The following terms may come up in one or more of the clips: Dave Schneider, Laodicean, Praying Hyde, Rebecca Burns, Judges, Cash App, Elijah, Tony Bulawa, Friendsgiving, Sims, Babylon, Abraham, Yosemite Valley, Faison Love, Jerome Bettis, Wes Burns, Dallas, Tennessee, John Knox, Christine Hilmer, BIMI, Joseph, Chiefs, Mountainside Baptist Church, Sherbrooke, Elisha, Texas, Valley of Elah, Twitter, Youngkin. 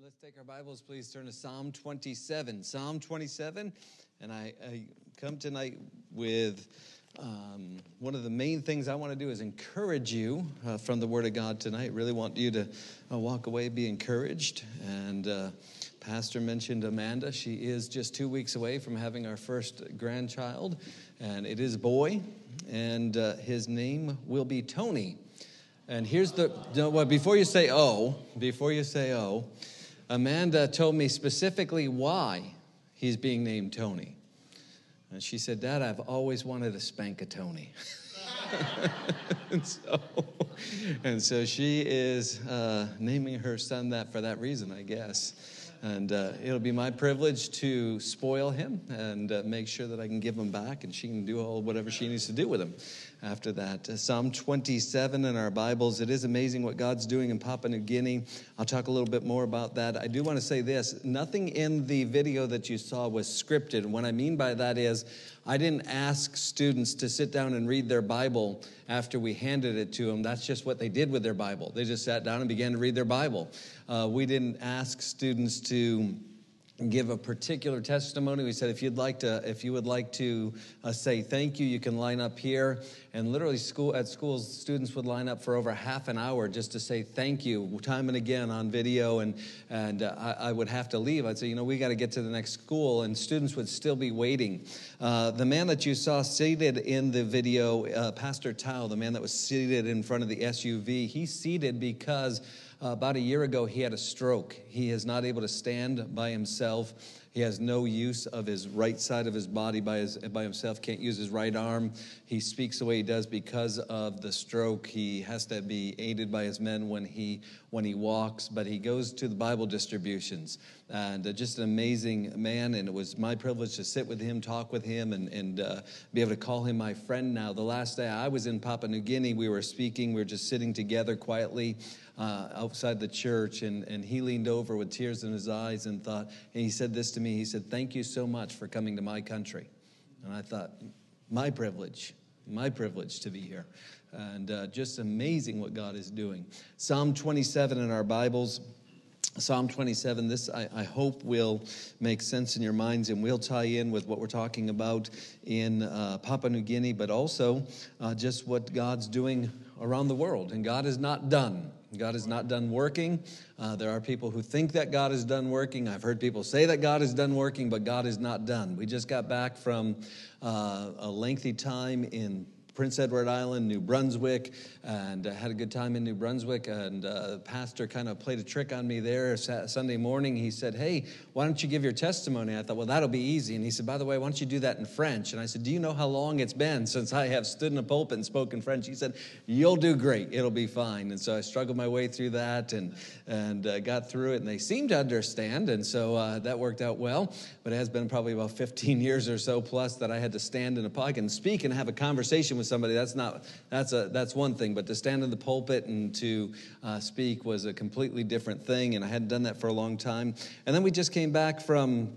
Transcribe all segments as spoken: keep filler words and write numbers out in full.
Let's take our Bibles, please turn to Psalm twenty-seven. Psalm twenty-seven, and I, I come tonight with um, one of the main things I want to do is encourage you uh, from the Word of God tonight. Really want you to uh, walk away, be encouraged. And uh, Pastor mentioned Amanda. She is just two weeks away from having our first grandchild, and it is a boy, and uh, his name will be Tony. And here's the, well, before you say oh, before you say oh, Amanda told me specifically why he's being named Tony. And she said, "Dad, I've always wanted to spank a Tony." and, so, and so she is uh, naming her son that for that reason, I guess. And uh, it'll be my privilege to spoil him and uh, make sure that I can give him back, and she can do all whatever she needs to do with him after that. Uh, Psalm twenty-seven in our Bibles. It is amazing what God's doing in Papua New Guinea. I'll talk a little bit more about that. I do want to say this. Nothing in the video that you saw was scripted. What I mean by that is I didn't ask students to sit down and read their Bible after we handed it to them. That's just what they did with their Bible. They just sat down and began to read their Bible. Uh, we didn't ask students to to give a particular testimony. We said, if you'd like to, if you would like to uh, say thank you, you can line up here. And literally, school at schools, students would line up for over half an hour just to say thank you, time and again on video. And and uh, I, I would have to leave. I'd say, you know, we got to get to the next school, and students would still be waiting. Uh, the man that you saw seated in the video, uh, Pastor Tao, the man that was seated in front of the S U V, he's seated because Uh, about a year ago, he had a stroke. He is not able to stand by himself. He has no use of his right side of his body by, his, by himself, can't use his right arm. He speaks the way he does because of the stroke. He has to be aided by his men when he when he walks, but he goes to the Bible distributions. And uh, just an amazing man, and it was my privilege to sit with him, talk with him, and, and uh, be able to call him my friend now. The last day I was in Papua New Guinea, we were speaking, we were just sitting together quietly uh, outside the church, and, and he leaned over with tears in his eyes and thought, and he said this to me, he said, "Thank you so much for coming to my country." And I thought, my privilege, my privilege to be here. And uh, just amazing what God is doing. Psalm twenty-seven in our Bibles. Psalm twenty-seven, this I, I hope will make sense in your minds and will tie in with what we're talking about in uh, Papua New Guinea, but also uh, just what God's doing around the world. And God is not done. God is not done working. Uh, there are people who think that God is done working. I've heard people say that God is done working, but God is not done. We just got back from uh, a lengthy time in Prince Edward Island, New Brunswick, and uh, had a good time in New Brunswick. And uh, the pastor kind of played a trick on me there Sunday morning. He said, "Hey, why don't you give your testimony?" I thought, well, that'll be easy. And he said, "By the way, why don't you do that in French?" And I said, "Do you know how long it's been since I have stood in a pulpit and spoken French?" He said, "You'll do great. It'll be fine." And so I struggled my way through that and and uh, got through it. And they seemed to understand. And so uh, that worked out well. But it has been probably about fifteen years or so plus that I had to stand in a pulpit and speak and have a conversation with somebody. That's not that's a that's one thing, but to stand in the pulpit and to uh, speak was a completely different thing, and I hadn't done that for a long time. And then we just came back from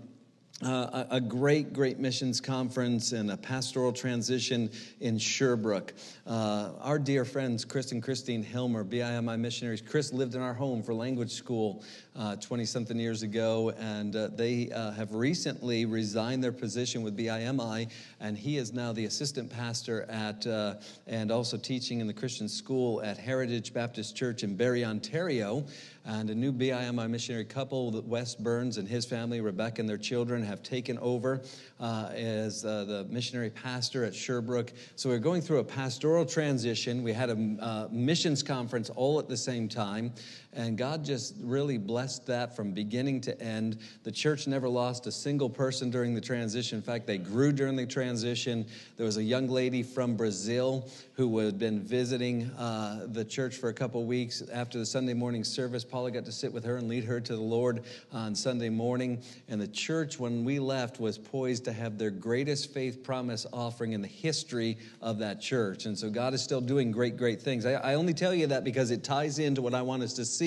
Uh, a great, great missions conference and a pastoral transition in Sherbrooke. Uh, our dear friends, Chris and Christine Hilmer, B I M I missionaries. Chris lived in our home for language school uh, twenty-something years ago, and uh, they uh, have recently resigned their position with B I M I, and he is now the assistant pastor at uh, and also teaching in the Christian school at Heritage Baptist Church in Barrie, Ontario. And a new B I M I missionary couple, Wes Burns and his family, Rebecca and their children, have taken over uh, as uh, the missionary pastor at Sherbrooke. So we're going through a pastoral transition. We had a uh, missions conference all at the same time. And God just really blessed that from beginning to end. The church never lost a single person during the transition. In fact, they grew during the transition. There was a young lady from Brazil who had been visiting uh, the church for a couple weeks. After the Sunday morning service, Paula got to sit with her and lead her to the Lord on Sunday morning. And the church, when we left, was poised to have their greatest faith promise offering in the history of that church. And so God is still doing great, great things. I, I only tell you that because it ties into what I want us to see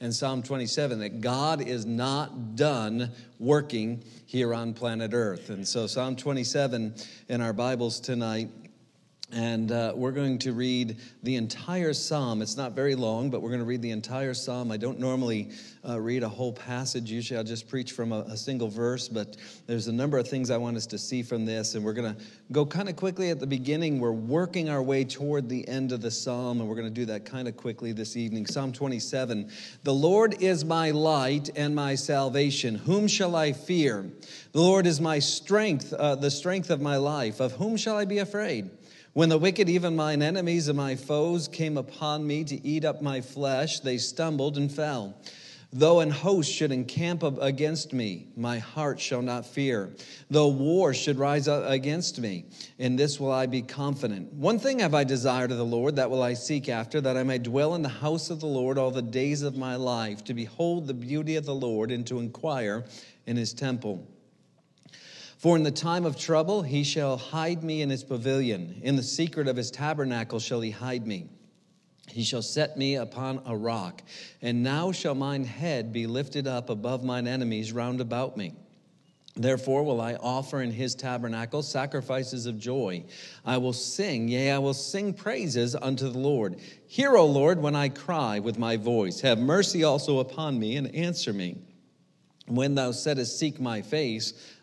in Psalm twenty-seven, that God is not done working here on planet Earth. And so Psalm twenty-seven in our Bibles tonight, And uh, we're going to read the entire psalm. It's not very long, but we're going to read the entire psalm. I don't normally uh, read a whole passage. Usually I'll just preach from a, a single verse, but there's a number of things I want us to see from this. And we're going to go kind of quickly at the beginning. We're working our way toward the end of the psalm, and we're going to do that kind of quickly this evening. Psalm twenty-seven, the Lord is my light and my salvation. Whom shall I fear? The Lord is my strength, uh, the strength of my life. Of whom shall I be afraid? When the wicked, even mine enemies and my foes, came upon me to eat up my flesh, they stumbled and fell. Though an host should encamp against me, my heart shall not fear. Though war should rise up against me, in this will I be confident. One thing have I desired of the Lord, that will I seek after, that I may dwell in the house of the Lord all the days of my life, to behold the beauty of the Lord and to inquire in his temple. For in the time of trouble he shall hide me in his pavilion. In the secret of his tabernacle shall he hide me. He shall set me upon a rock. And now shall mine head be lifted up above mine enemies round about me. Therefore will I offer in his tabernacle sacrifices of joy. I will sing, yea, I will sing praises unto the Lord. Hear, O Lord, when I cry with my voice. Have mercy also upon me and answer me. When thou saidest, seek my face,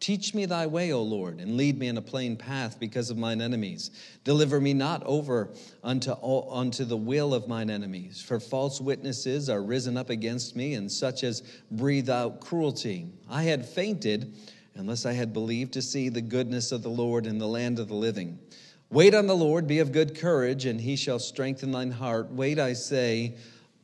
Teach me thy way, O Lord, and lead me in a plain path because of mine enemies. Deliver me not over unto, all, unto the will of mine enemies. For false witnesses are risen up against me, and such as breathe out cruelty. I had fainted unless I had believed to see the goodness of the Lord in the land of the living. Wait on the Lord, be of good courage, and he shall strengthen thine heart. Wait, I say,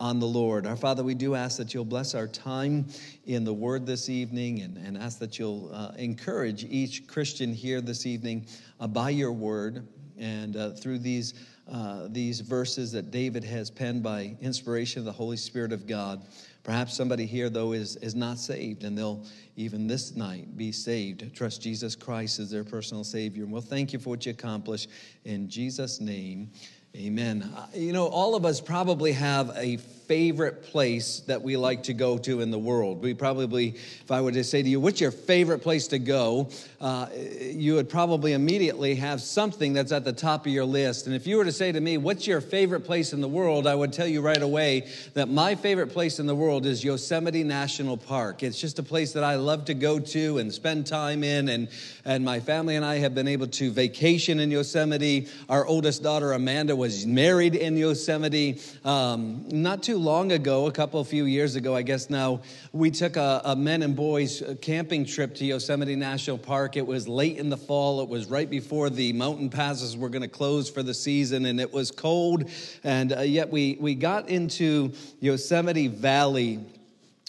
on the Lord. Our Father, we do ask that you'll bless our time in the Word this evening, and, and ask that you'll uh, encourage each Christian here this evening uh, by your Word, and uh, through these uh, these verses that David has penned by inspiration of the Holy Spirit of God. Perhaps somebody here, though, is, is not saved, and they'll even this night be saved. Trust Jesus Christ as their personal Savior. And we'll thank you for what you accomplished. In Jesus' name, amen. You know, all of us probably have a favorite place that we like to go to in the world. We probably, if I were to say to you, what's your favorite place to go? Uh, you would probably immediately have something that's at the top of your list. And if you were to say to me, what's your favorite place in the world? I would tell you right away that my favorite place in the world is Yosemite National Park. It's just a place that I love to go to and spend time in. And, and my family and I have been able to vacation in Yosemite. Our oldest daughter, Amanda, was married in Yosemite. Um, not too long ago, a couple few years ago, I guess now, we took a, a men and boys camping trip to Yosemite National Park. It was late in the fall. It was right before the mountain passes were going to close for the season, and it was cold. And uh, yet we, we got into Yosemite Valley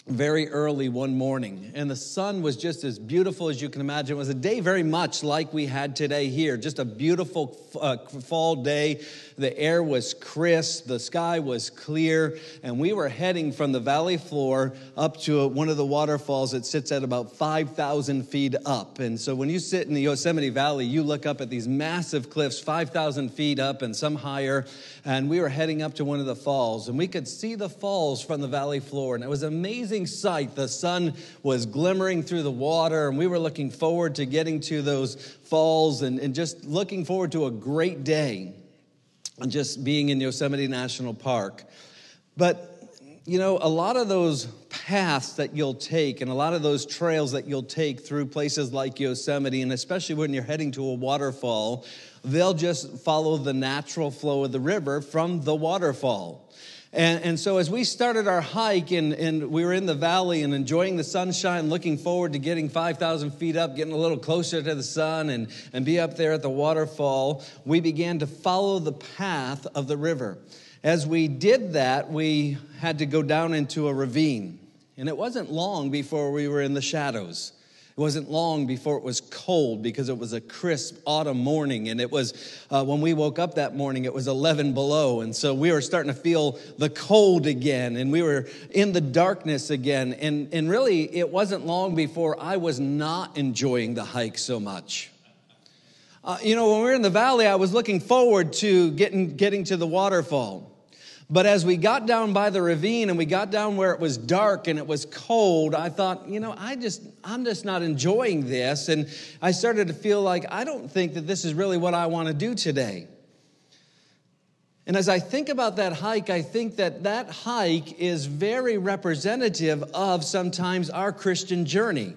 very early one morning, and the sun was just as beautiful as you can imagine. It was a day very much like we had today here, just a beautiful uh, fall day. The air was crisp, the sky was clear, and we were heading from the valley floor up to a, one of the waterfalls that sits at about five thousand feet up. And so when you sit in the Yosemite Valley, you look up at these massive cliffs, five thousand feet up and some higher, and we were heading up to one of the falls, and we could see the falls from the valley floor, and it was amazing sight. The sun was glimmering through the water, and we were looking forward to getting to those falls, and, and just looking forward to a great day and just being in Yosemite National Park. But you know, a lot of those paths that you'll take and a lot of those trails that you'll take through places like Yosemite, and especially when you're heading to a waterfall, they'll just follow the natural flow of the river from the waterfall. And, and so as we started our hike, and, and we were in the valley and enjoying the sunshine, looking forward to getting five thousand feet up, getting a little closer to the sun, and, and be up there at the waterfall, we began to follow the path of the river. As we did that, we had to go down into a ravine. And it wasn't long before we were in the shadows. It wasn't long before it was cold because it was a crisp autumn morning. And it was, uh, when we woke up that morning, it was eleven below. And so we were starting to feel the cold again. And we were in the darkness again. And, and really, it wasn't long before I was not enjoying the hike so much. Uh, you know, when we were in the valley, I was looking forward to getting getting to the waterfall. But as we got down by the ravine and we got down where it was dark and it was cold, I thought, you know, I just, I'm just not enjoying this. And I started to feel like, I don't think that this is really what I want to do today. And as I think about that hike, I think that that hike is very representative of sometimes our Christian journey.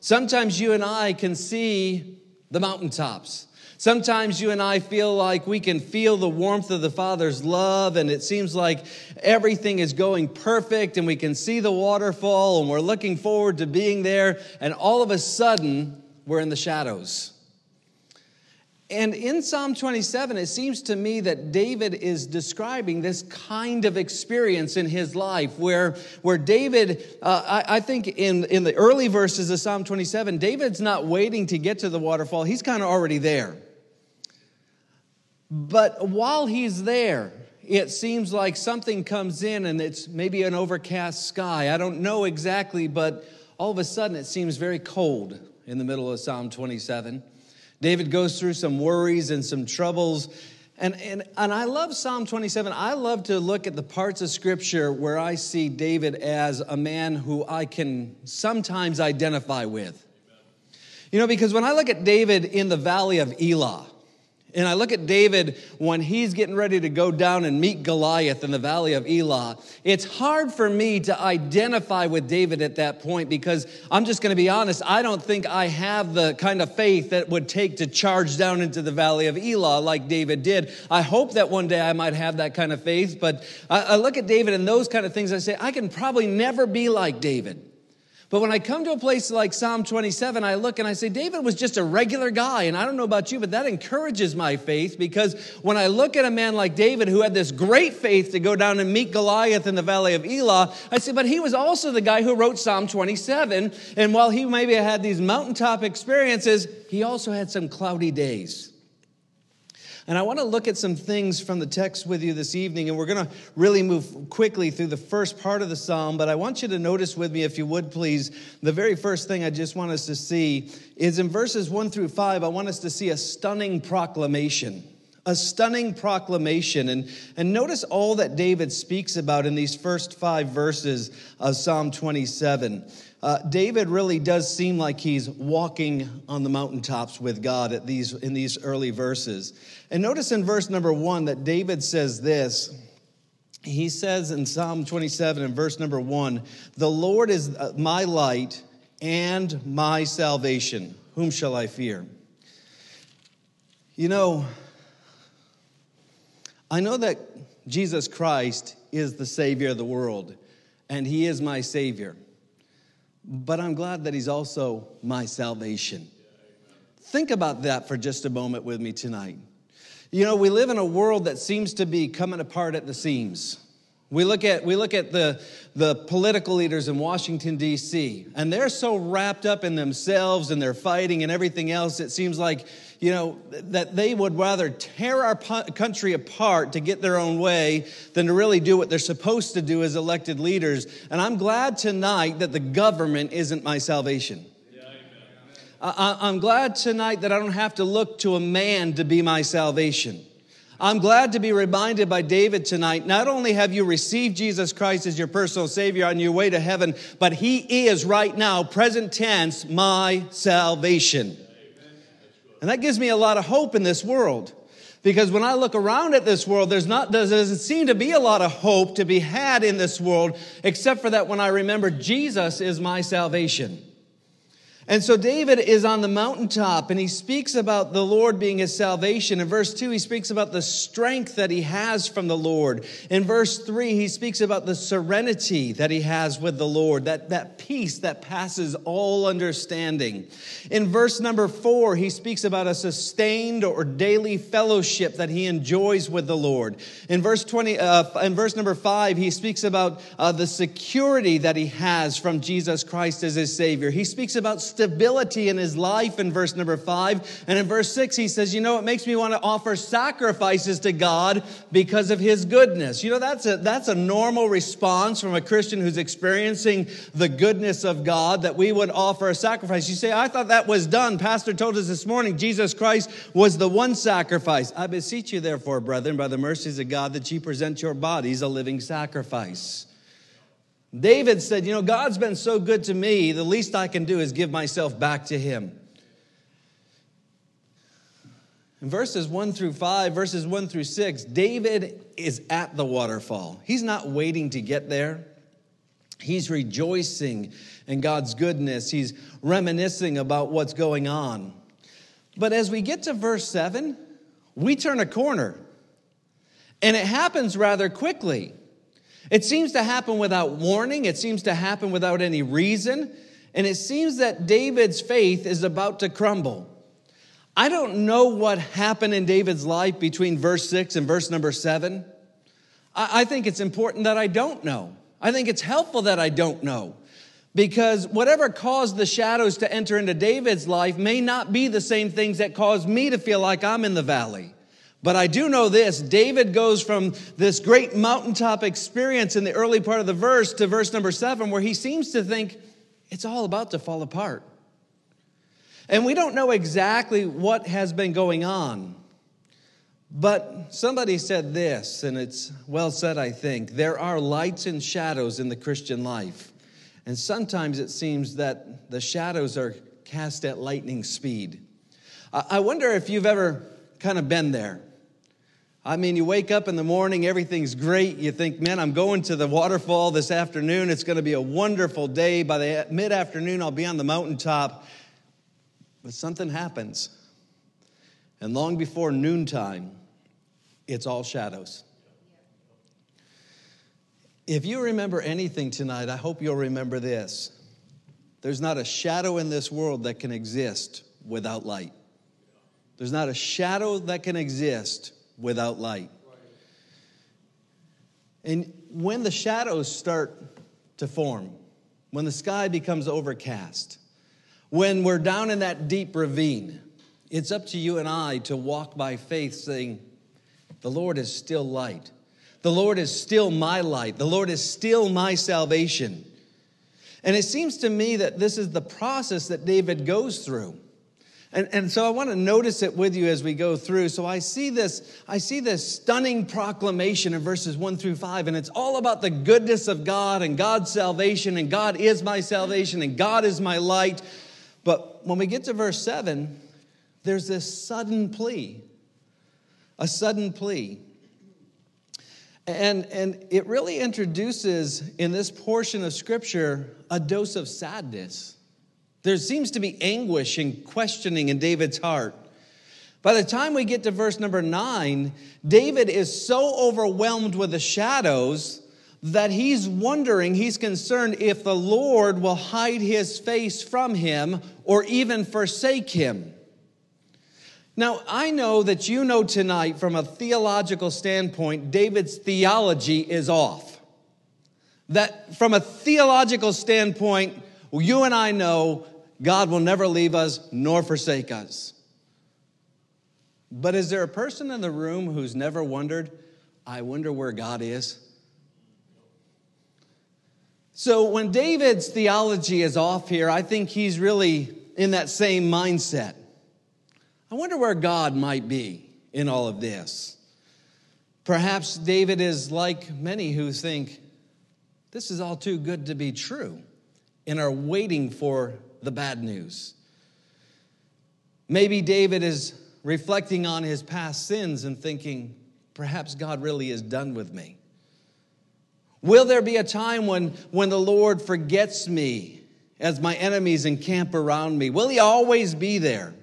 Sometimes you and I can see the mountaintops. Sometimes you and I feel like we can feel the warmth of the Father's love, and it seems like everything is going perfect, and we can see the waterfall, and we're looking forward to being there, and all of a sudden, we're in the shadows. And in Psalm twenty-seven, it seems to me that David is describing this kind of experience in his life where, where David, uh, I, I think in, in the early verses of Psalm twenty-seven, David's not waiting to get to the waterfall. He's kind of already there. But while he's there, it seems like something comes in, and it's maybe an overcast sky. I don't know exactly, but all of a sudden it seems very cold in the middle of Psalm twenty-seven. David goes through some worries and some troubles. And, and and I love Psalm twenty-seven. I love to look at the parts of Scripture where I see David as a man who I can sometimes identify with. Amen. You know, because when I look at David in the Valley of Elah, and I look at David when he's getting ready to go down and meet Goliath in the Valley of Elah, it's hard for me to identify with David at that point because I'm just going to be honest, I don't think I have the kind of faith that would take to charge down into the Valley of Elah like David did. I hope that one day I might have that kind of faith, but I, I look at David and those kind of things, I say, I can probably never be like David. But when I come to a place like Psalm twenty-seven, I look and I say, David was just a regular guy. And I don't know about you, but that encourages my faith because when I look at a man like David who had this great faith to go down and meet Goliath in the Valley of Elah, I say, but he was also the guy who wrote Psalm twenty-seven. And while he maybe had these mountaintop experiences, he also had some cloudy days. And I want to look at some things from the text with you this evening, and we're going to really move quickly through the first part of the psalm, but I want you to notice with me, if you would please, the very first thing I just want us to see is in verses one through five, I want us to see a stunning proclamation, a stunning proclamation. And, and notice all that David speaks about in these first five verses of Psalm twenty-seven. Uh, David really does seem like he's walking on the mountaintops with God at these in these early verses. And notice in verse number one that David says this. He says in Psalm twenty-seven in verse number one, "The Lord is my light and my salvation. Whom shall I fear?" You know, I know that Jesus Christ is the Savior of the world, and He is my Savior. But I'm glad that He's also my salvation. Think about that for just a moment with me tonight. You know, we live in a world that seems to be coming apart at the seams. We look at we look at the, the political leaders in Washington, D C, and they're so wrapped up in themselves and their fighting and everything else, it seems like, you know, that they would rather tear our country apart to get their own way than to really do what they're supposed to do as elected leaders. And I'm glad tonight that the government isn't my salvation. I, I'm glad tonight that I don't have to look to a man to be my salvation. I'm glad to be reminded by David tonight, not only have you received Jesus Christ as your personal Savior on your way to heaven, but He is right now, present tense, my salvation. And that gives me a lot of hope in this world. Because when I look around at this world, there's not, there doesn't seem to be a lot of hope to be had in this world, except for that when I remember Jesus is my salvation. And so David is on the mountaintop, and he speaks about the Lord being his salvation. In verse two, he speaks about the strength that he has from the Lord. In verse three, he speaks about the serenity that he has with the Lord, that, that peace that passes all understanding. In verse number four, he speaks about a sustained or daily fellowship that he enjoys with the Lord. In verse twenty, uh, in verse number five, he speaks about uh, the security that he has from Jesus Christ as his Savior. He speaks about stability in his life in verse number five. And in verse six, he says, you know, it makes me want to offer sacrifices to God because of his goodness. You know, that's a, that's a normal response from a Christian who's experiencing the goodness of God, that we would offer a sacrifice. You say, I thought that was done. Pastor told us this morning, Jesus Christ was the one sacrifice. I beseech you, therefore, brethren, by the mercies of God, that ye present your bodies a living sacrifice. David said, you know, God's been so good to me, the least I can do is give myself back to him. In verses one through five, verses one through six, David is at the waterfall. He's not waiting to get there. He's rejoicing in God's goodness. He's reminiscing about what's going on. But as we get to verse seven, we turn a corner. And it happens rather quickly. It seems to happen without warning. It seems to happen without any reason. And it seems that David's faith is about to crumble. I don't know what happened in David's life between verse six and verse number seven. I, I think it's important that I don't know. I think it's helpful that I don't know. Because whatever caused the shadows to enter into David's life may not be the same things that caused me to feel like I'm in the valley. But I do know this, David goes from this great mountaintop experience in the early part of the verse to verse number seven, where he seems to think it's all about to fall apart. And we don't know exactly what has been going on. But somebody said this, and it's well said, I think. There are lights and shadows in the Christian life. And sometimes it seems that the shadows are cast at lightning speed. I wonder if you've ever kind of been there. I mean, you wake up in the morning, everything's great. You think, man, I'm going to the waterfall this afternoon. It's going to be a wonderful day. By the mid-afternoon, I'll be on the mountaintop. But something happens. And long before noontime, it's all shadows. If you remember anything tonight, I hope you'll remember this. There's not a shadow in this world that can exist without light. There's not a shadow that can exist without light. And when the shadows start to form, when the sky becomes overcast, when we're down in that deep ravine, it's up to you and I to walk by faith saying, the Lord is still light. The Lord is still my light. The Lord is still my salvation. And it seems to me that this is the process that David goes through. And, and so I want to notice it with you as we go through. So I see this, I see this stunning proclamation in verses one through five, and it's all about the goodness of God and God's salvation, and God is my salvation, and God is my light. But when we get to verse seven, there's this sudden plea, a sudden plea. And, and it really introduces in this portion of Scripture a dose of sadness. There seems to be anguish and questioning in David's heart. By the time we get to verse number nine, David is so overwhelmed with the shadows that he's wondering, he's concerned if the Lord will hide his face from him or even forsake him. Now, I know that you know tonight from a theological standpoint, David's theology is off. That from a theological standpoint, you and I know God will never leave us nor forsake us. But is there a person in the room who's never wondered, I wonder where God is? So when David's theology is off here, I think he's really in that same mindset. I wonder where God might be in all of this. Perhaps David is like many who think, this is all too good to be true, and are waiting for the bad news. Maybe David is reflecting on his past sins and thinking, perhaps God really is done with me. Will there be a time when, when the Lord forgets me as my enemies encamp around me? Will he always be there?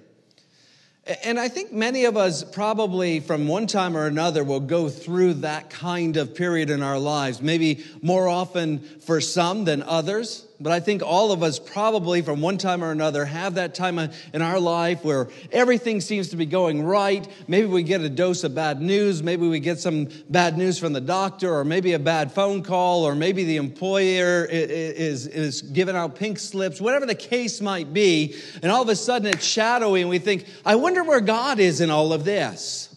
And I think many of us probably from one time or another will go through that kind of period in our lives, maybe more often for some than others. but I think all of us probably from one time or another have that time in our life where everything seems to be going right. Maybe we get a dose of bad news. Maybe we get some bad news from the doctor, or maybe a bad phone call, or maybe the employer is, is giving out pink slips, whatever the case might be. And all of a sudden it's shadowy and we think, I wonder where God is in all of this.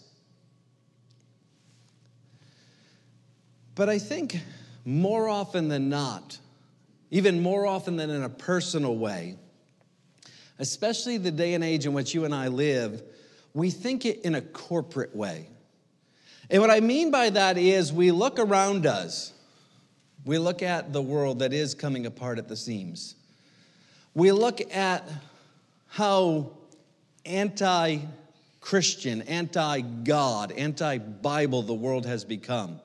But I think more often than not, even more often than in a personal way, especially the day and age in which you and I live, we think it in a corporate way. And what I mean by that is we look around us. We look at the world that is coming apart at the seams. We look at how anti-Christian, anti-God, anti-Bible the world has become.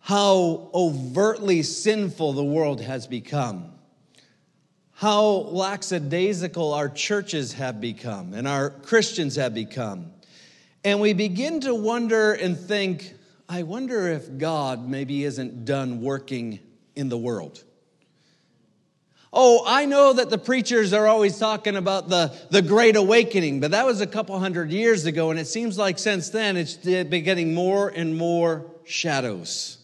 How overtly sinful the world has become. How lackadaisical our churches have become and our Christians have become. And we begin to wonder and think, I wonder if God maybe isn't done working in the world. Oh, I know that the preachers are always talking about the, the Great Awakening, but that was a couple hundred years ago, and it seems like since then it's been getting more and more shadows.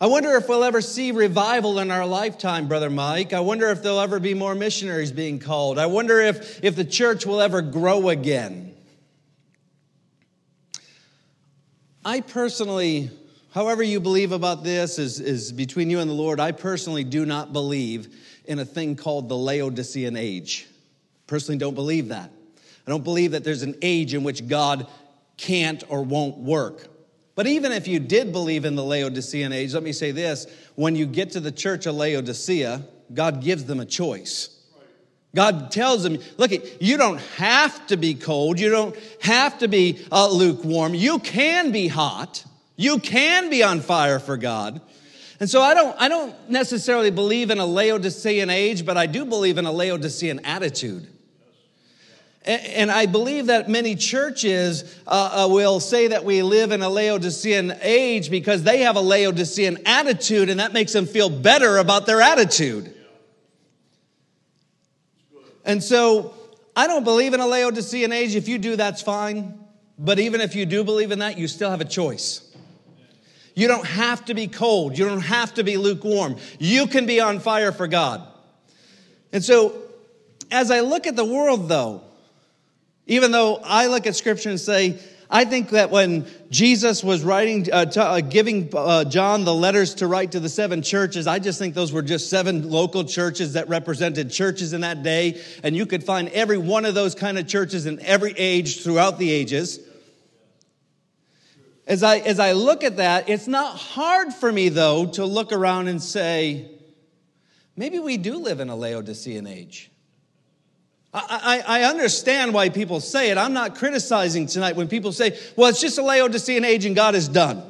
I wonder if we'll ever see revival in our lifetime, Brother Mike. I wonder if there'll ever be more missionaries being called. I wonder if, if the church will ever grow again. I personally, however you believe about this is, is between you and the Lord, I personally do not believe in a thing called the Laodicean age. Personally don't believe that. I don't believe that there's an age in which God can't or won't work. But even if you did believe in the Laodicean age, let me say this. When you get to the church of Laodicea, God gives them a choice. God tells them, look, you don't have to be cold. You don't have to be uh, lukewarm. You can be hot. You can be on fire for God. And so I don't, I don't necessarily believe in a Laodicean age, but I do believe in a Laodicean attitude. And I believe that many churches uh, will say that we live in a Laodicean age because they have a Laodicean attitude, and that makes them feel better about their attitude. And so I don't believe in a Laodicean age. If you do, that's fine. But even if you do believe in that, you still have a choice. You don't have to be cold. You don't have to be lukewarm. You can be on fire for God. And so as I look at the world, though, even though I look at Scripture and say, I think that when Jesus was writing, uh, to, uh, giving uh, John the letters to write to the seven churches, I just think those were just seven local churches that represented churches in that day. And you could find every one of those kind of churches in every age throughout the ages. As I, as I look at that, it's not hard for me, though, to look around and say, maybe we do live in a Laodicean age. I, I understand why people say it. I'm not criticizing tonight when people say, well, it's just a Laodicean age and God is done.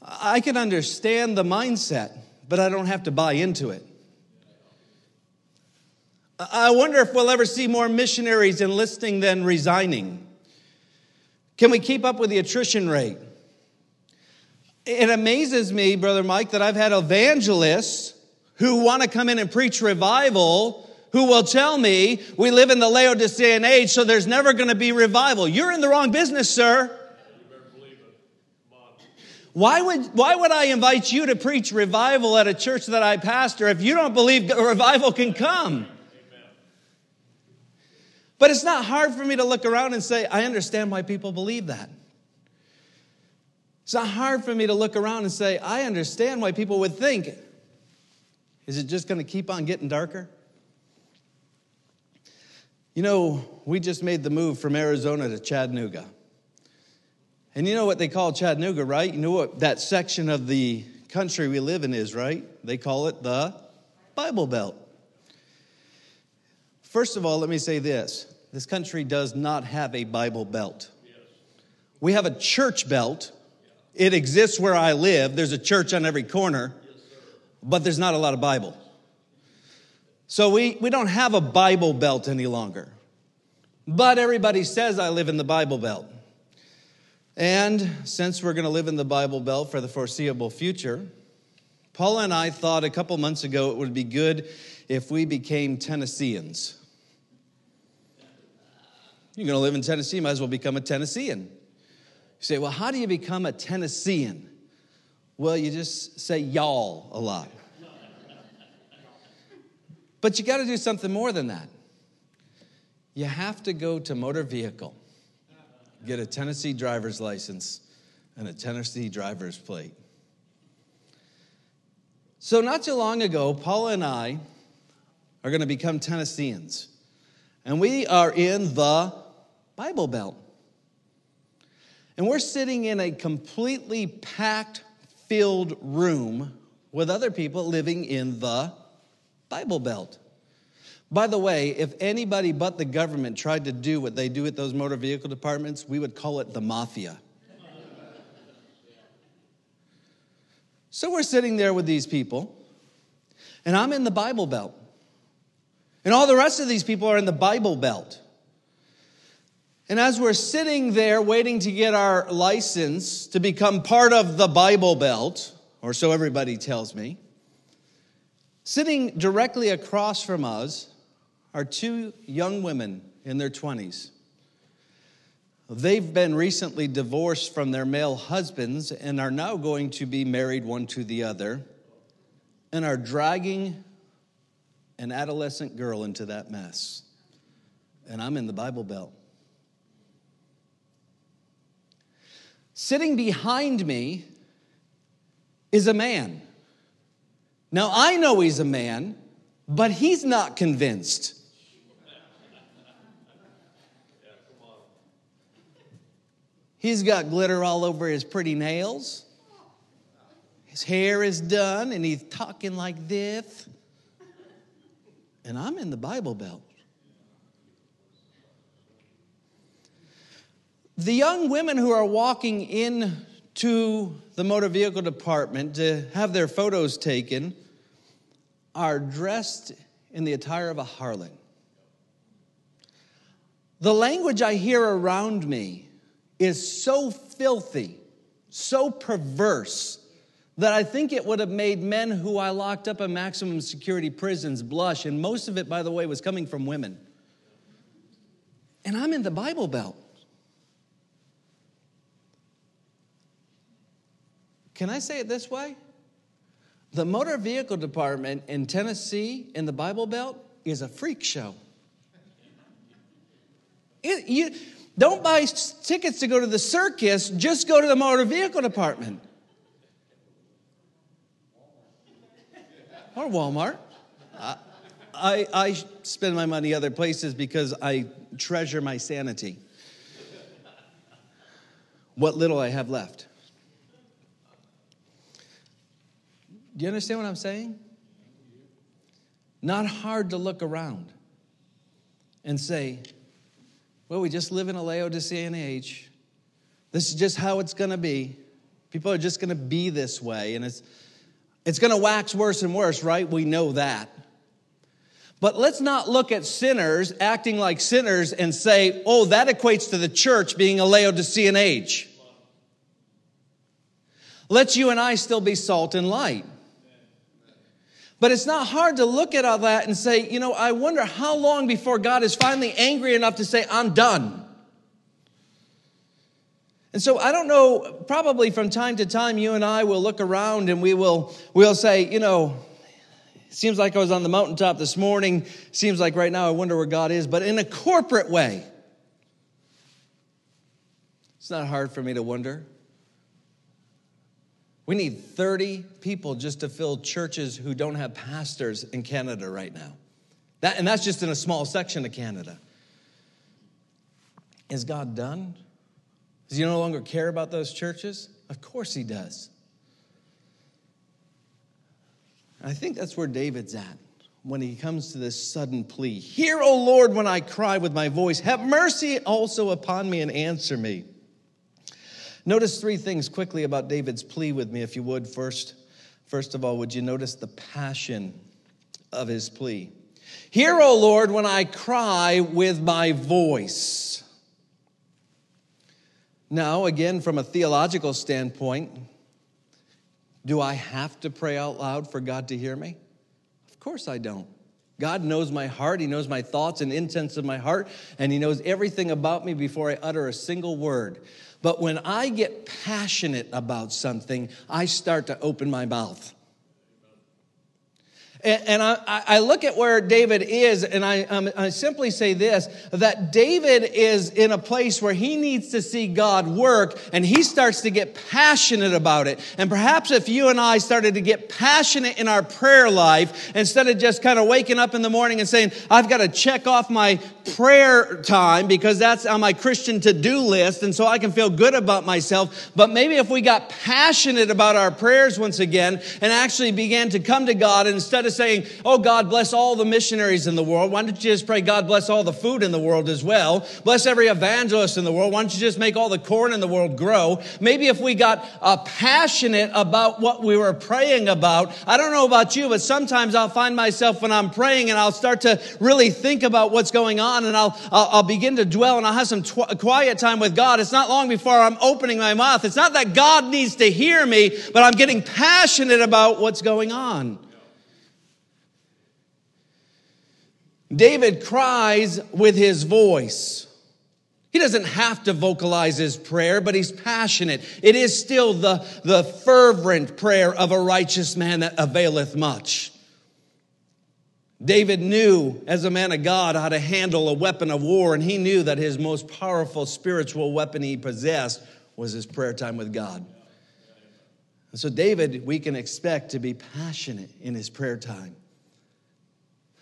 I can understand the mindset, but I don't have to buy into it. I wonder if we'll ever see more missionaries enlisting than resigning. Can we keep up with the attrition rate? It amazes me, Brother Mike, that I've had evangelists who want to come in and preach revival who will tell me we live in the Laodicean age, so there's never going to be revival. You're in the wrong business, sir. Why would, why would I invite you to preach revival at a church that I pastor if you don't believe revival can come? But it's not hard for me to look around and say, I understand why people believe that. It's not hard for me to look around and say, I understand why people would think, is it just going to keep on getting darker? You know, we just made the move from Arizona to Chattanooga. And you know what they call Chattanooga, right? You know what that section of the country we live in is, right? They call it the Bible Belt. First of all, let me say this. This country does not have a Bible Belt. We have a church belt. It exists where I live. There's a church on every corner. But there's not a lot of Bible. So we, we don't have a Bible Belt any longer. But everybody says I live in the Bible Belt. And since we're going to live in the Bible Belt for the foreseeable future, Paula and I thought a couple months ago it would be good if we became Tennesseans. You're going to live in Tennessee, might as well become a Tennessean. You say, well, how do you become a Tennessean? Well, you just say y'all a lot. But you got to do something more than that. You have to go to motor vehicle, get a Tennessee driver's license and a Tennessee driver's plate. So not too long ago, Paula and I are going to become Tennesseans. And we are in the Bible Belt. And we're sitting in a completely packed, filled room with other people living in the Bible Belt. By the way, if anybody but the government tried to do what they do at those motor vehicle departments, we would call it the mafia. So we're sitting there with these people, and I'm in the Bible Belt. And all the rest of these people are in the Bible Belt. And as we're sitting there waiting to get our license to become part of the Bible Belt, or so everybody tells me, sitting directly across from us are two young women in their twenties. They've been recently divorced from their male husbands and are now going to be married one to the other and are dragging an adolescent girl into that mess. And I'm in the Bible Belt. Sitting behind me is a man. Now, I know he's a man, but he's not convinced. He's got glitter all over his pretty nails. His hair is done, and he's talking like this. And I'm in the Bible Belt. The young women who are walking in to the motor vehicle department to have their photos taken are dressed in the attire of a harlot. The language I hear around me is so filthy, so perverse, that I think it would have made men who I locked up in maximum security prisons blush, and most of it, by the way, was coming from women. And I'm in the Bible Belt. Can I say it this way? The motor vehicle department in Tennessee in the Bible Belt is a freak show. It, you... Don't buy tickets to go to the circus, just go to the motor vehicle department. Or Walmart. I, I, I spend my money other places because I treasure my sanity. What little I have left. Do you understand what I'm saying? Not hard to look around and say, well, we just live in a Laodicean age. This is just how it's going to be. People are just going to be this way. And it's it's going to wax worse and worse, right? We know that. But let's not look at sinners acting like sinners and say, oh, that equates to the church being a Laodicean age. Let's you and I still be salt and light. But it's not hard to look at all that and say, you know, I wonder how long before God is finally angry enough to say, I'm done. And so I don't know, probably from time to time, you and I will look around and we will we'll say, you know, it seems like I was on the mountaintop this morning. Seems like right now I wonder where God is, but in a corporate way. It's not hard for me to wonder. We need thirty people just to fill churches who don't have pastors in Canada right now. That, and that's just in a small section of Canada. Is God done? Does he no longer care about those churches? Of course he does. I think that's where David's at when he comes to this sudden plea. Hear, O Lord, when I cry with my voice. Have mercy also upon me and answer me. Notice three things quickly about David's plea with me, if you would. First, first of all, would you notice the passion of his plea? Hear, O Lord, when I cry with my voice. Now, again, from a theological standpoint, Do I have to pray out loud for God to hear me? Of course I don't. God knows my heart. He knows my thoughts and intents of my heart, and he knows everything about me before I utter a single word. But when I get passionate about something, I start to open my mouth. And I look at where David is, and I simply say this, that David is in a place where he needs to see God work, and he starts to get passionate about it. And perhaps if you and I started to get passionate in our prayer life, instead of just kind of waking up in the morning and saying, I've got to check off my prayer time because that's on my Christian to-do list, and so I can feel good about myself. But maybe if we got passionate about our prayers once again and actually began to come to God, and instead of saying, oh, God bless all the missionaries in the world, why don't you just pray, God bless all the food in the world as well? Bless every evangelist in the world. Why don't you just make all the corn in the world grow? Maybe if we got uh, passionate about what we were praying about. I don't know about you, but sometimes I'll find myself when I'm praying and I'll start to really think about what's going on, and I'll I'll, I'll begin to dwell, and I'll have some tw- quiet time with God. It's not long before I'm opening my mouth. It's not that God needs to hear me, but I'm getting passionate about what's going on. David cries with his voice. He doesn't have to vocalize his prayer, but he's passionate. It is still the, the fervent prayer of a righteous man that availeth much. David knew, as a man of God, how to handle a weapon of war, and he knew that his most powerful spiritual weapon he possessed was his prayer time with God. And so David, we can expect to be passionate in his prayer time.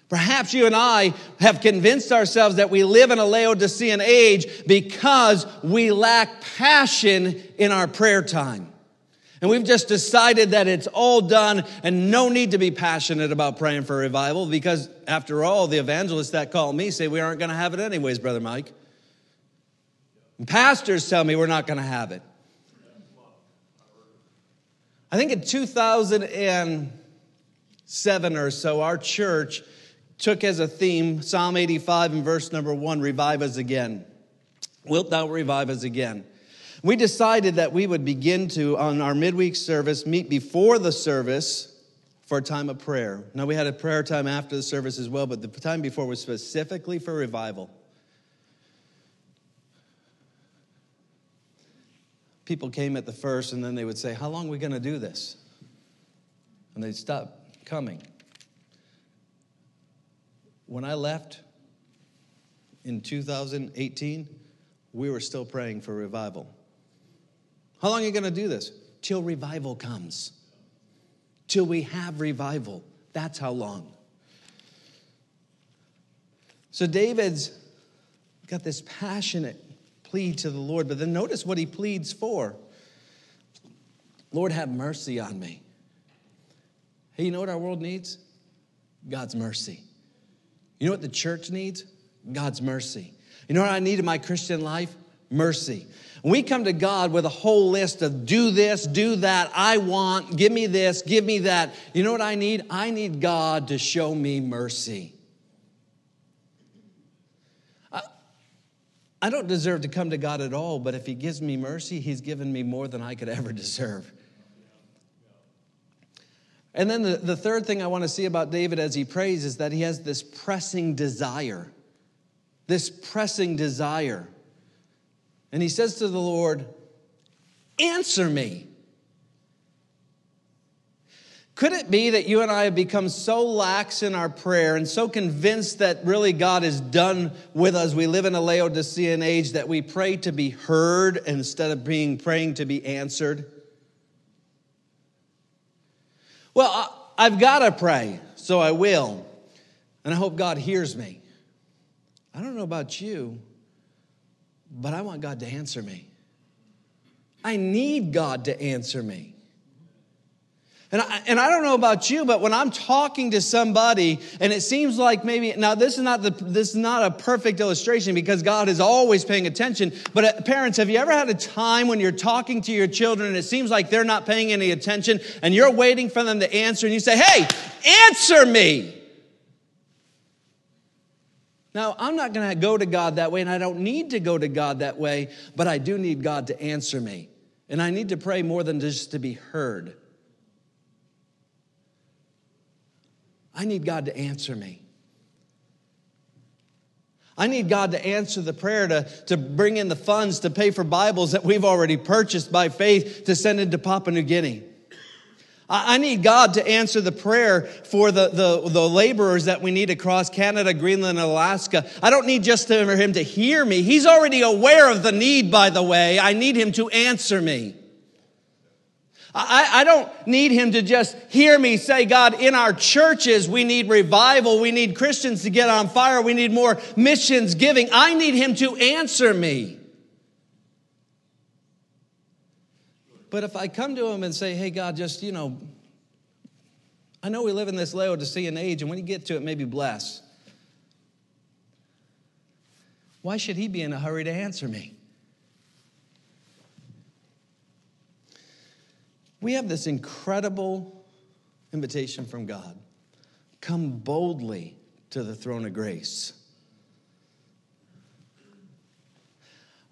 Perhaps you and I have convinced ourselves that we live in a Laodicean age because we lack passion in our prayer time. And we've just decided that it's all done and no need to be passionate about praying for revival because, after all, the evangelists that call me say we aren't going to have it anyways, Brother Mike. And pastors tell me we're not going to have it. I think in two thousand seven or so, our church took as a theme, Psalm eighty-five and verse number one, revive us again. Wilt thou revive us again? We decided that we would begin to, on our midweek service, meet before the service for a time of prayer. Now, we had a prayer time after the service as well, but the time before was specifically for revival. People came at the first, and then they would say, how long are we going to do this? And they'd stop coming. When I left in two thousand eighteen, we were still praying for revival. How long are you going to do this? Till revival comes. Till we have revival. That's how long. So David's got this passionate plea to the Lord, but then notice what he pleads for. Lord, have mercy on me. Hey, you know what our world needs? God's mercy. You know what the church needs? God's mercy. You know what I need in my Christian life? Mercy. We come to God with a whole list of do this, do that, I want, give me this, give me that. You know what I need? I need God to show me mercy. I, I don't deserve to come to God at all, but if he gives me mercy, he's given me more than I could ever deserve. And then the, the third thing I want to see about David as he prays is that he has this pressing desire. This pressing desire. And he says to the Lord, answer me. Could it be that you and I have become so lax in our prayer and so convinced that really God is done with us? We live in a Laodicean age that we pray to be heard instead of being praying to be answered. Well, I've got to pray, so I will. And I hope God hears me. I don't know about you, but I want God to answer me. I need God to answer me. And I, and I don't know about you, but when I'm talking to somebody and it seems like maybe, now this is not the this is not a perfect illustration because God is always paying attention, but parents, have you ever had a time when you're talking to your children and it seems like they're not paying any attention and you're waiting for them to answer and you say, hey, answer me. Now, I'm not going to go to God that way and I don't need to go to God that way, but I do need God to answer me. And I need to pray more than just to be heard. I need God to answer me. I need God to answer the prayer to, to bring in the funds to pay for Bibles that we've already purchased by faith to send into Papua New Guinea. I, I need God to answer the prayer for the, the, the laborers that we need across Canada, Greenland, and Alaska. I don't need just for him to hear me. He's already aware of the need, by the way. I need him to answer me. I, I don't need him to just hear me say, God, in our churches, we need revival. We need Christians to get on fire. We need more missions giving. I need him to answer me. But if I come to him and say, hey, God, just, you know, I know we live in this Laodicean age, and when you get to it, maybe bless. Why should he be in a hurry to answer me? We have this incredible invitation from God. Come boldly to the throne of grace.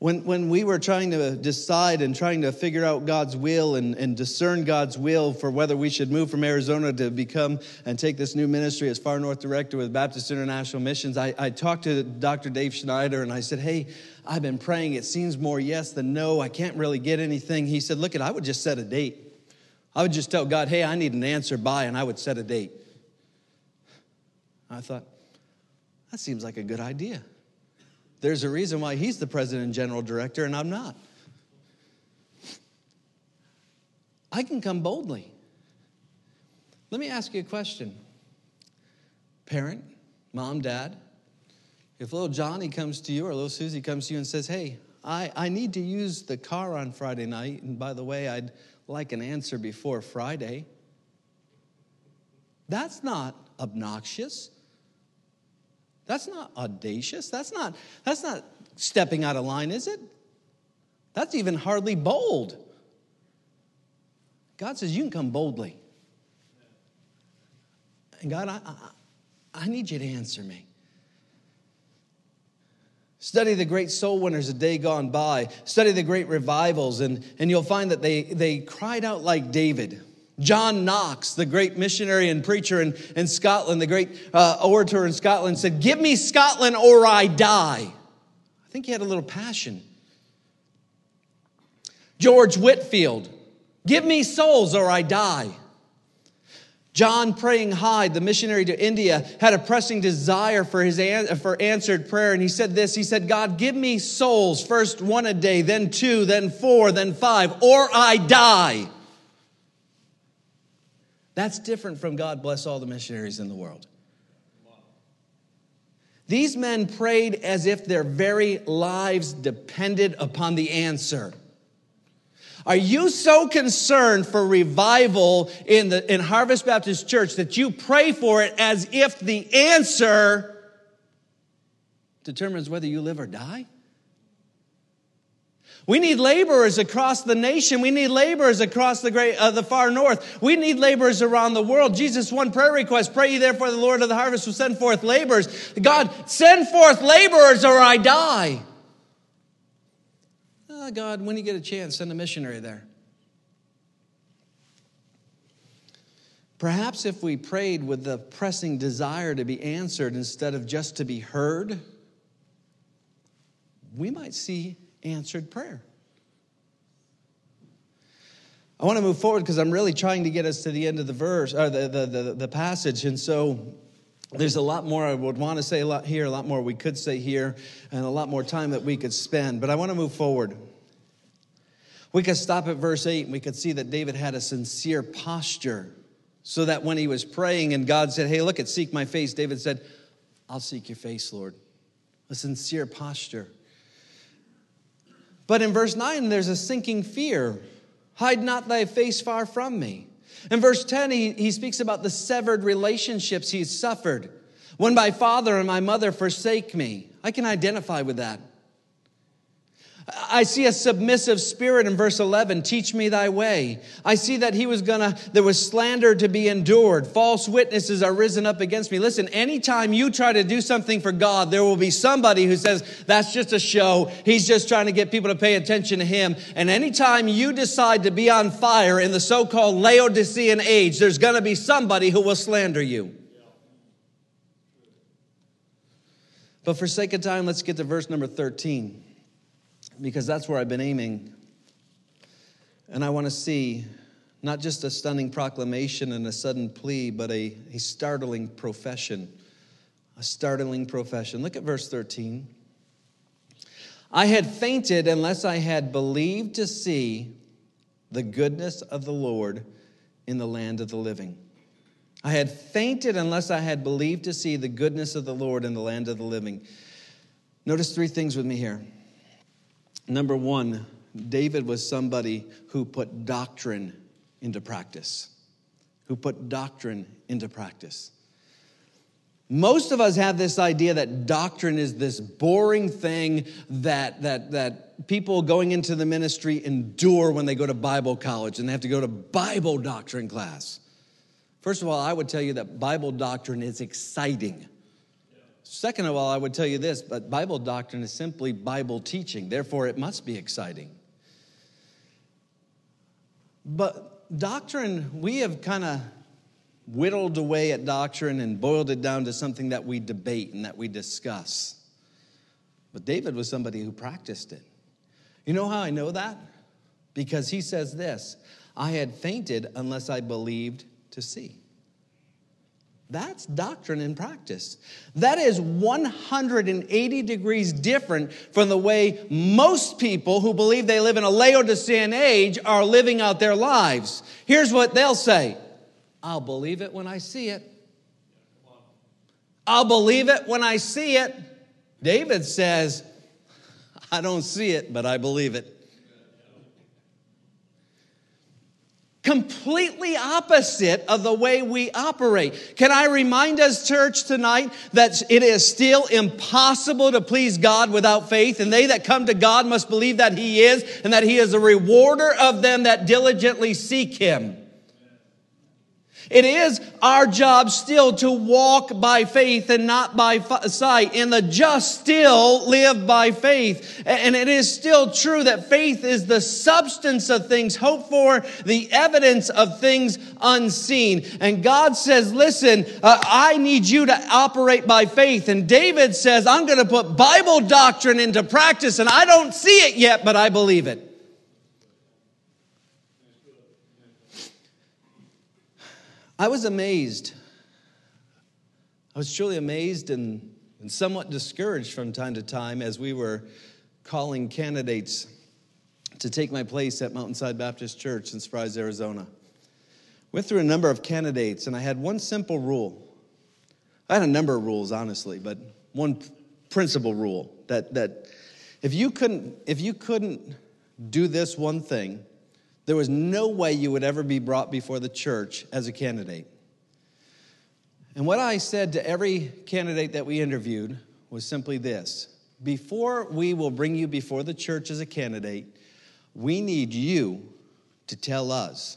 When, when we were trying to decide and trying to figure out God's will and, and discern God's will for whether we should move from Arizona to become and take this new ministry as Far North Director with Baptist International Missions, I, I talked to Doctor Dave Schneider and I said, hey, I've been praying. It seems more yes than no. I can't really get anything. He said, look, I would just set a date. I would just tell God, hey, I need an answer by, and I would set a date. I thought, that seems like a good idea. There's a reason why he's the president and general director and I'm not. I can come boldly. Let me ask you a question. Parent, mom, dad, if little Johnny comes to you or little Susie comes to you and says, hey, I, I need to use the car on Friday night, and by the way, I'd like an answer before Friday. That's not obnoxious. That's not audacious. That's not, that's not stepping out of line, is it? That's even hardly bold. God says, you can come boldly. And God, I, I, I need you to answer me. Study the great soul winners a day gone by. Study the great revivals, and, and you'll find that they, they cried out like David. John Knox, the great missionary and preacher in, in Scotland, the great uh, orator in Scotland, said, give me Scotland or I die. I think he had a little passion. George Whitefield, give me souls or I die. John Praying Hyde, the missionary to India, had a pressing desire for his an- for answered prayer. And he said this, he said, God, give me souls, first one a day, then two, then four, then five, or I die. That's different from God bless all the missionaries in the world. These men prayed as if their very lives depended upon the answer. Are you so concerned for revival in the in Harvest Baptist Church that you pray for it as if the answer determines whether you live or die? We need laborers across the nation. We need laborers across the great, uh, the far north. We need laborers around the world. Jesus' one prayer request, pray ye therefore the Lord of the harvest will send forth laborers. God, send forth laborers or I die. Oh, God, when you get a chance, send a missionary there. Perhaps if we prayed with the pressing desire to be answered instead of just to be heard, we might see answered prayer. I want to move forward because I'm really trying to get us to the end of the verse or the, the, the, the passage. And so there's a lot more I would want to say a lot here, a lot more we could say here, and a lot more time that we could spend. But I want to move forward. We could stop at verse eight and we could see that David had a sincere posture so that when he was praying and God said, hey, look at seek my face, David said, I'll seek your face, Lord. A sincere posture. But in verse nine, there's a sinking fear. Hide not thy face far from me. In verse ten, he, he speaks about the severed relationships he's suffered. When my father and my mother forsake me. I can identify with that. I see a submissive spirit in verse eleven. Teach me thy way. I see that he was gonna, there was slander to be endured. False witnesses are risen up against me. Listen, anytime you try to do something for God, there will be somebody who says, that's just a show. He's just trying to get people to pay attention to him. And anytime you decide to be on fire in the so-called Laodicean age, there's gonna be somebody who will slander you. Yeah. But for sake of time, let's get to verse number thirteen, because that's where I've been aiming. And I want to see not just a stunning proclamation and a sudden plea, but a, a startling profession. A startling profession. Look at verse thirteen. I had fainted unless I had believed to see the goodness of the Lord in the land of the living. I had fainted unless I had believed to see the goodness of the Lord in the land of the living. Notice three things with me here. Number one, David was somebody who put doctrine into practice. Who put doctrine into practice. Most of us have this idea that doctrine is this boring thing that that that people going into the ministry endure when they go to Bible college and they have to go to Bible doctrine class. First of all, I would tell you that Bible doctrine is exciting. Second of all, I would tell you this, but Bible doctrine is simply Bible teaching. Therefore, it must be exciting. But doctrine, we have kind of whittled away at doctrine and boiled it down to something that we debate and that we discuss. But David was somebody who practiced it. You know how I know that? Because he says this, I had fainted unless I believed to see. That's doctrine in practice. That is one hundred eighty degrees different from the way most people who believe they live in a Laodicean age are living out their lives. Here's what they'll say. I'll believe it when I see it. I'll believe it when I see it. David says, I don't see it, but I believe it. Completely opposite of the way we operate. Can I remind us, church, tonight that it is still impossible to please God without faith, and they that come to God must believe that he is, and that he is a rewarder of them that diligently seek him. It is our job still to walk by faith and not by sight. And the just still live by faith. And it is still true that faith is the substance of things hoped for, the evidence of things unseen. And God says, listen, uh, I need you to operate by faith. And David says, I'm going to put Bible doctrine into practice. And I don't see it yet, but I believe it. I was amazed. I was truly amazed and, and somewhat discouraged from time to time as we were calling candidates to take my place at Mountainside Baptist Church in Surprise, Arizona. Went through a number of candidates, and I had one simple rule. I had a number of rules, honestly, but one principal rule that that if you couldn't if you couldn't do this one thing, there was no way you would ever be brought before the church as a candidate. And what I said to every candidate that we interviewed was simply this. Before we will bring you before the church as a candidate, we need you to tell us.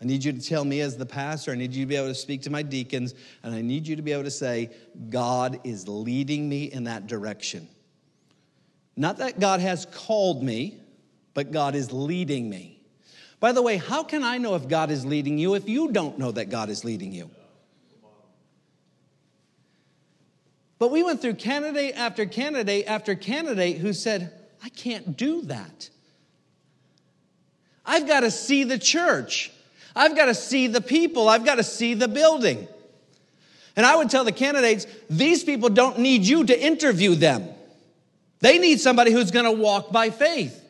I need you to tell me as the pastor. I need you to be able to speak to my deacons. And I need you to be able to say, God is leading me in that direction. Not that God has called me, but God is leading me. By the way, how can I know if God is leading you if you don't know that God is leading you? But we went through candidate after candidate after candidate who said, I can't do that. I've got to see the church. I've got to see the people. I've got to see the building. And I would tell the candidates, these people don't need you to interview them. They need somebody who's going to walk by faith.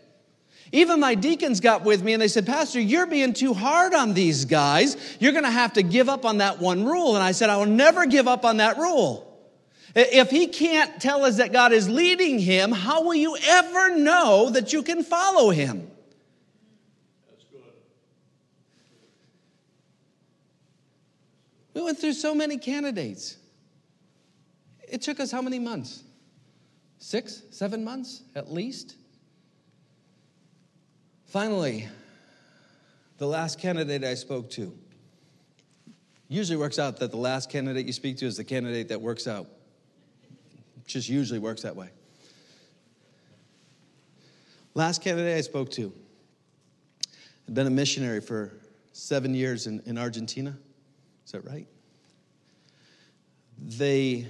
Even my deacons got with me and they said, Pastor, you're being too hard on these guys. You're going to have to give up on that one rule. And I said, I will never give up on that rule. If he can't tell us that God is leading him, how will you ever know that you can follow him? That's good. We went through so many candidates. It took us how many months? Six, seven months at least? Finally, the last candidate I spoke to, usually works out that the last candidate you speak to is the candidate that works out. It just usually works that way. Last candidate I spoke to had been a missionary for seven years in, in Argentina. Is that right? They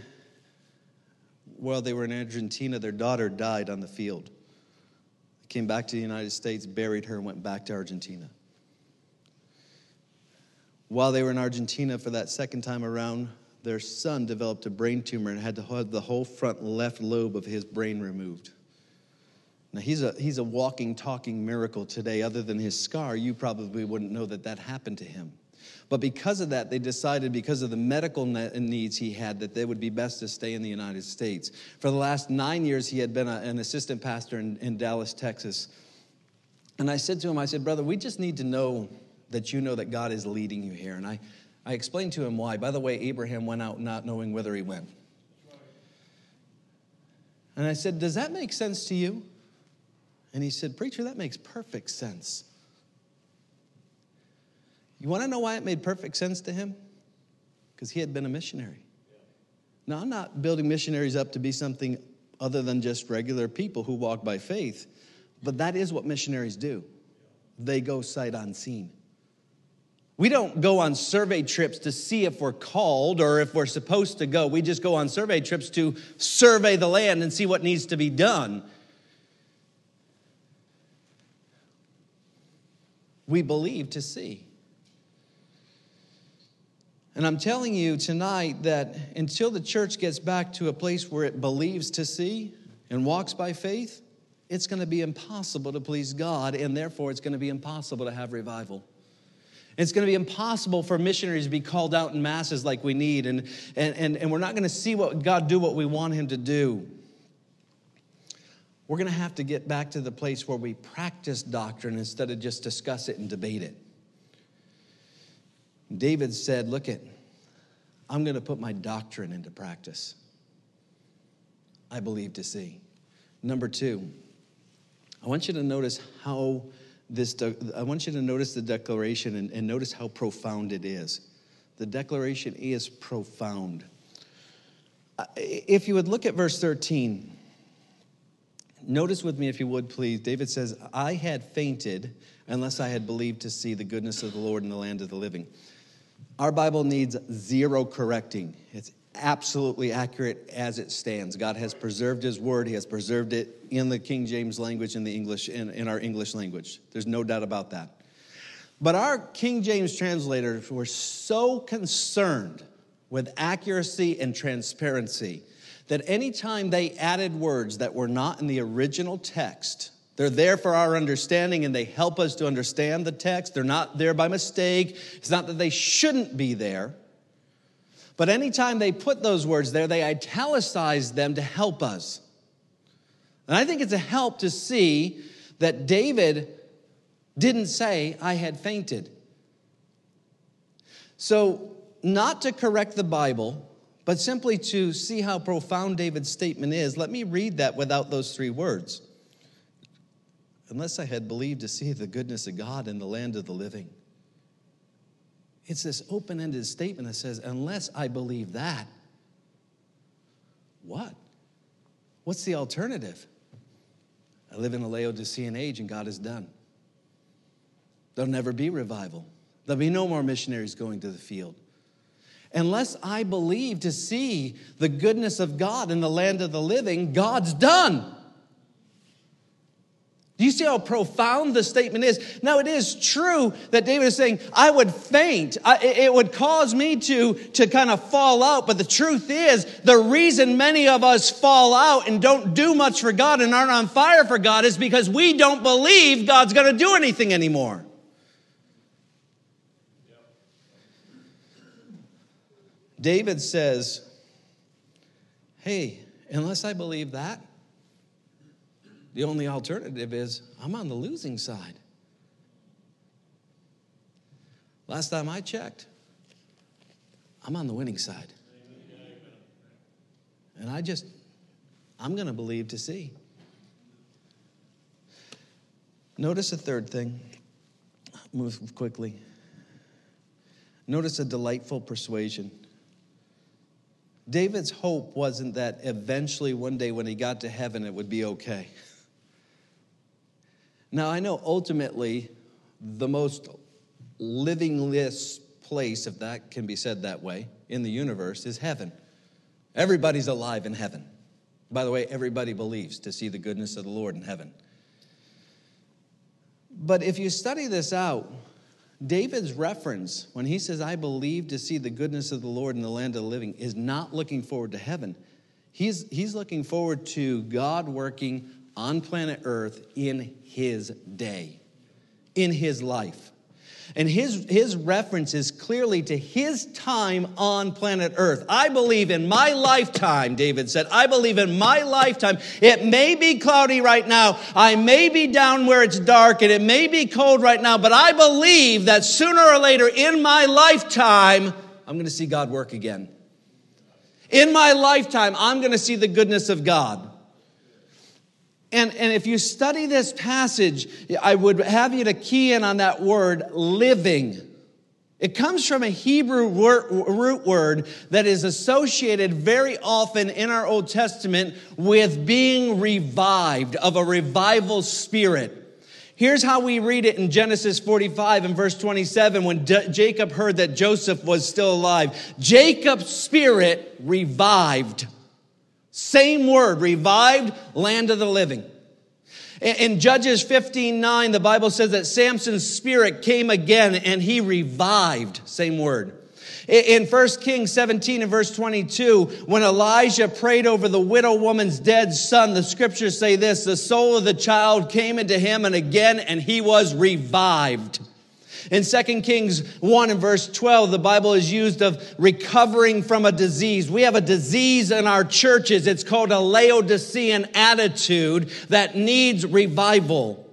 while they were in Argentina, their daughter died on the field. They came back to the United States, buried her, and went back to Argentina. While they were in Argentina for that second time around, their son developed a brain tumor and had to have the whole front left lobe of his brain removed. Now, he's a, he's a walking, talking miracle today. Other than his scar, you probably wouldn't know that that happened to him. But because of that, they decided, because of the medical needs he had, that it would be best to stay in the United States. For the last nine years, he had been a, an assistant pastor in, in Dallas, Texas. And I said to him, I said, brother, we just need to know that you know that God is leading you here. And I, I explained to him why. By the way, Abraham went out not knowing whither he went. And I said, does that make sense to you? And he said, preacher, that makes perfect sense. You want to know why it made perfect sense to him? Because he had been a missionary. Now, I'm not building missionaries up to be something other than just regular people who walk by faith, but that is what missionaries do. They go sight unseen. We don't go on survey trips to see if we're called or if we're supposed to go. We just go on survey trips to survey the land and see what needs to be done. We believe to see. And I'm telling you tonight that until the church gets back to a place where it believes to see and walks by faith, it's going to be impossible to please God, and therefore it's going to be impossible to have revival. It's going to be impossible for missionaries to be called out in masses like we need, and, and, and, and we're not going to see what God do what we want him to do. We're going to have to get back to the place where we practice doctrine instead of just discuss it and debate it. David said, look it, I'm going to put my doctrine into practice. I believe to see. Number two, I want you to notice how this, I want you to notice the declaration and, and notice how profound it is. The declaration is profound. If you would look at verse thirteen, notice with me if you would please, David says, I had fainted unless I had believed to see the goodness of the Lord in the land of the living. Our Bible needs zero correcting. It's absolutely accurate as it stands. God has preserved his word. He has preserved it in the King James language, in the English, in, in our English language. There's no doubt about that. But our King James translators were so concerned with accuracy and transparency that anytime they added words that were not in the original text, they're there for our understanding and they help us to understand the text. They're not there by mistake. It's not that they shouldn't be there. But anytime they put those words there, they italicize them to help us. And I think it's a help to see that David didn't say, I had fainted. So not to correct the Bible, but simply to see how profound David's statement is, let me read that without those three words. Unless I had believed to see the goodness of God in the land of the living. It's this open-ended statement that says, unless I believe that, what? What's the alternative? I live in a Laodicean age and God is done. There'll never be revival. There'll be no more missionaries going to the field. Unless I believe to see the goodness of God in the land of the living, God's done. Do you see how profound the statement is? Now, it is true that David is saying, I would faint. I, it would cause me to, to kind of fall out. But the truth is, the reason many of us fall out and don't do much for God and aren't on fire for God is because we don't believe God's going to do anything anymore. David says, hey, unless I believe that, the only alternative is I'm on the losing side. Last time I checked, I'm on the winning side. Amen. And I just, I'm going to believe to see. Notice a third thing. Move quickly. Notice a delightful persuasion. David's hope wasn't that eventually one day when he got to heaven it would be okay. Now, I know ultimately the most livingless place, if that can be said that way, in the universe is heaven. Everybody's alive in heaven. By the way, everybody believes to see the goodness of the Lord in heaven. But if you study this out, David's reference, when he says, I believe to see the goodness of the Lord in the land of the living, is not looking forward to heaven. He's, he's looking forward to God working on planet Earth in his day, in his life. And his, his reference is clearly to his time on planet Earth. I believe in my lifetime, David said. I believe in my lifetime. It may be cloudy right now. I may be down where it's dark, and it may be cold right now. But I believe that sooner or later in my lifetime, I'm going to see God work again. In my lifetime, I'm going to see the goodness of God. And, and if you study this passage, I would have you to key in on that word, living. It comes from a Hebrew wor- root word that is associated very often in our Old Testament with being revived, of a revival spirit. Here's how we read it in Genesis forty-five and verse twenty-seven when D- Jacob heard that Joseph was still alive. Jacob's spirit revived. Same word, revived, land of the living. In Judges fifteen nine, the Bible says that Samson's spirit came again and he revived. Same word. In First Kings seventeen and verse twenty-two, when Elijah prayed over the widow woman's dead son, the scriptures say this, the soul of the child came into him and again, and he was revived. In Second Kings one and verse twelve, the Bible is used of recovering from a disease. We have a disease in our churches. It's called a Laodicean attitude that needs revival.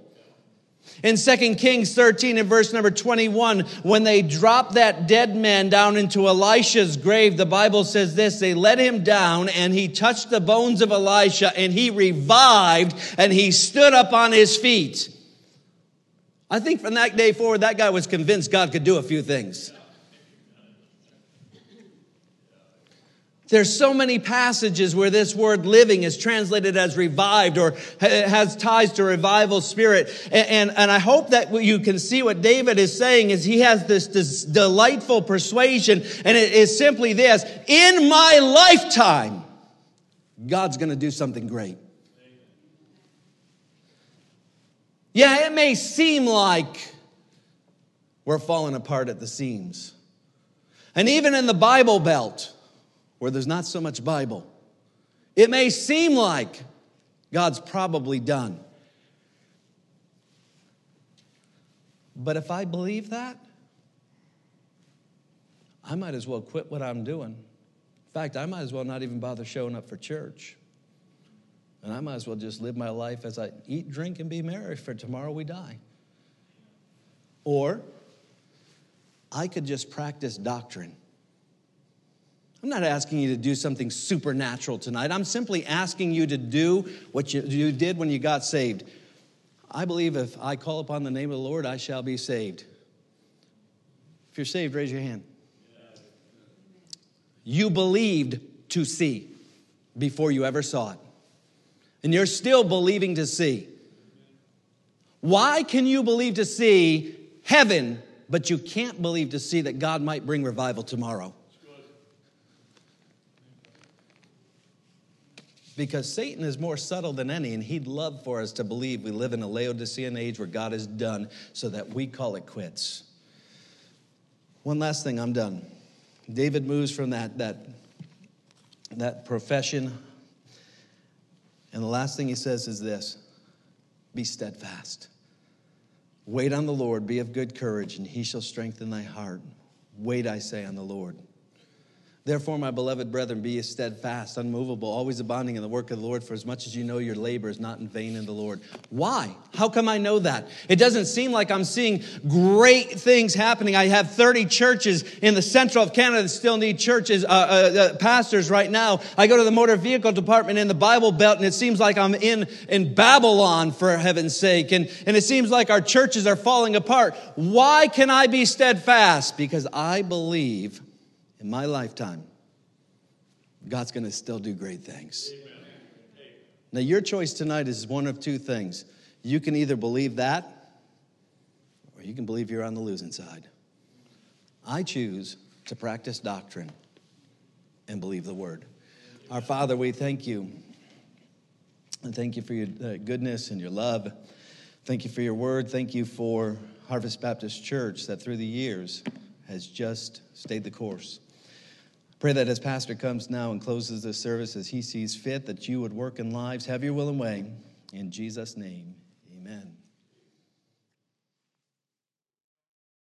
In Second Kings thirteen and verse number twenty-one, when they dropped that dead man down into Elisha's grave, the Bible says this, they let him down and he touched the bones of Elisha and he revived and he stood up on his feet. I think from that day forward, that guy was convinced God could do a few things. There's so many passages where this word living is translated as revived or has ties to revival spirit. And, and, and I hope that you can see what David is saying is he has this, this delightful persuasion. And it is simply this, in my lifetime, God's going to do something great. Yeah, it may seem like we're falling apart at the seams. And even in the Bible Belt, where there's not so much Bible, it may seem like God's probably done. But if I believe that, I might as well quit what I'm doing. In fact, I might as well not even bother showing up for church. And I might as well just live my life as I eat, drink, and be merry, for tomorrow we die. Or I could just practice doctrine. I'm not asking you to do something supernatural tonight. I'm simply asking you to do what you, you did when you got saved. I believe if I call upon the name of the Lord, I shall be saved. If you're saved, raise your hand. You believed to see before you ever saw it. And you're still believing to see. Why can you believe to see heaven, but you can't believe to see that God might bring revival tomorrow? Because Satan is more subtle than any, and he'd love for us to believe we live in a Laodicean age where God is done so that we call it quits. One last thing, I'm done. David moves from that, that, that profession. And the last thing he says is this, be steadfast. Wait on the Lord, be of good courage, and he shall strengthen thy heart. Wait, I say, on the Lord. Therefore, my beloved brethren, be steadfast, unmovable, always abounding in the work of the Lord, for as much as you know your labor is not in vain in the Lord. Why? How come I know that? It doesn't seem like I'm seeing great things happening. I have thirty churches in the central of Canada that still need churches, uh, uh, uh, pastors right now. I go to the motor vehicle department in the Bible Belt, and it seems like I'm in, in Babylon, for heaven's sake. And, and it seems like our churches are falling apart. Why can I be steadfast? Because I believe in my lifetime, God's going to still do great things. Amen. Now, your choice tonight is one of two things. You can either believe that, or you can believe you're on the losing side. I choose to practice doctrine and believe the word. Our Father, we thank you And thank you for your goodness and your love. Thank you for your word. Thank you for Harvest Baptist Church that through the years has just stayed the course. Pray that as Pastor comes now and closes this service as he sees fit, that you would work in lives, have your will and way. In Jesus' name,